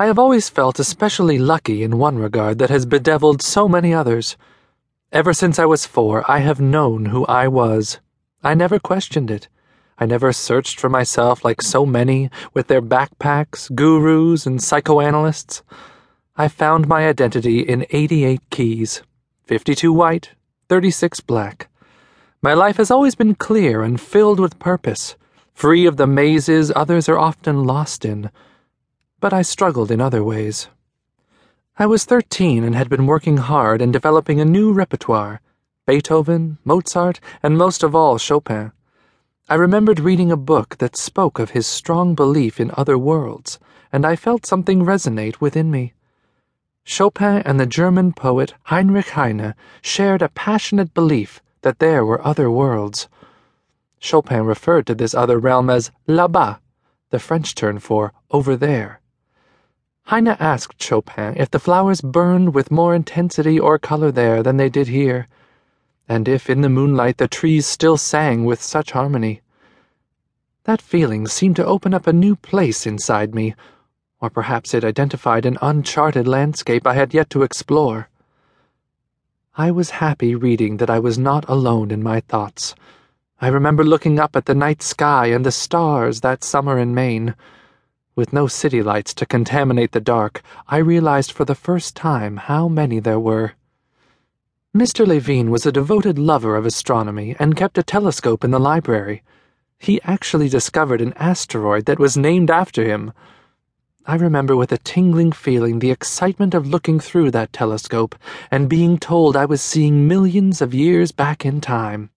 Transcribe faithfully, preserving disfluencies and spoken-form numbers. I have always felt especially lucky in one regard that has bedeviled so many others. Ever since I was four, I have known who I was. I never questioned it. I never searched for myself like so many, with their backpacks, gurus, and psychoanalysts. I found my identity in eighty-eight keys, fifty-two white, thirty-six black. My life has always been clear and filled with purpose, free of the mazes others are often lost in. But I struggled in other ways. I was thirteen and had been working hard and developing a new repertoire, Beethoven, Mozart, and most of all Chopin. I remembered reading a book that spoke of his strong belief in other worlds, and I felt something resonate within me. Chopin and the German poet Heinrich Heine shared a passionate belief that there were other worlds. Chopin referred to this other realm as la bas, the French term for over there. Heine asked Chopin if the flowers burned with more intensity or color there than they did here, and if in the moonlight the trees still sang with such harmony. That feeling seemed to open up a new place inside me, or perhaps it identified an uncharted landscape I had yet to explore. I was happy reading that I was not alone in my thoughts. I remember looking up at the night sky and the stars that summer in Maine. With no city lights to contaminate the dark, I realized for the first time how many there were. Mister Levine was a devoted lover of astronomy and kept a telescope in the library. He actually discovered an asteroid that was named after him. I remember with a tingling feeling the excitement of looking through that telescope and being told I was seeing millions of years back in time.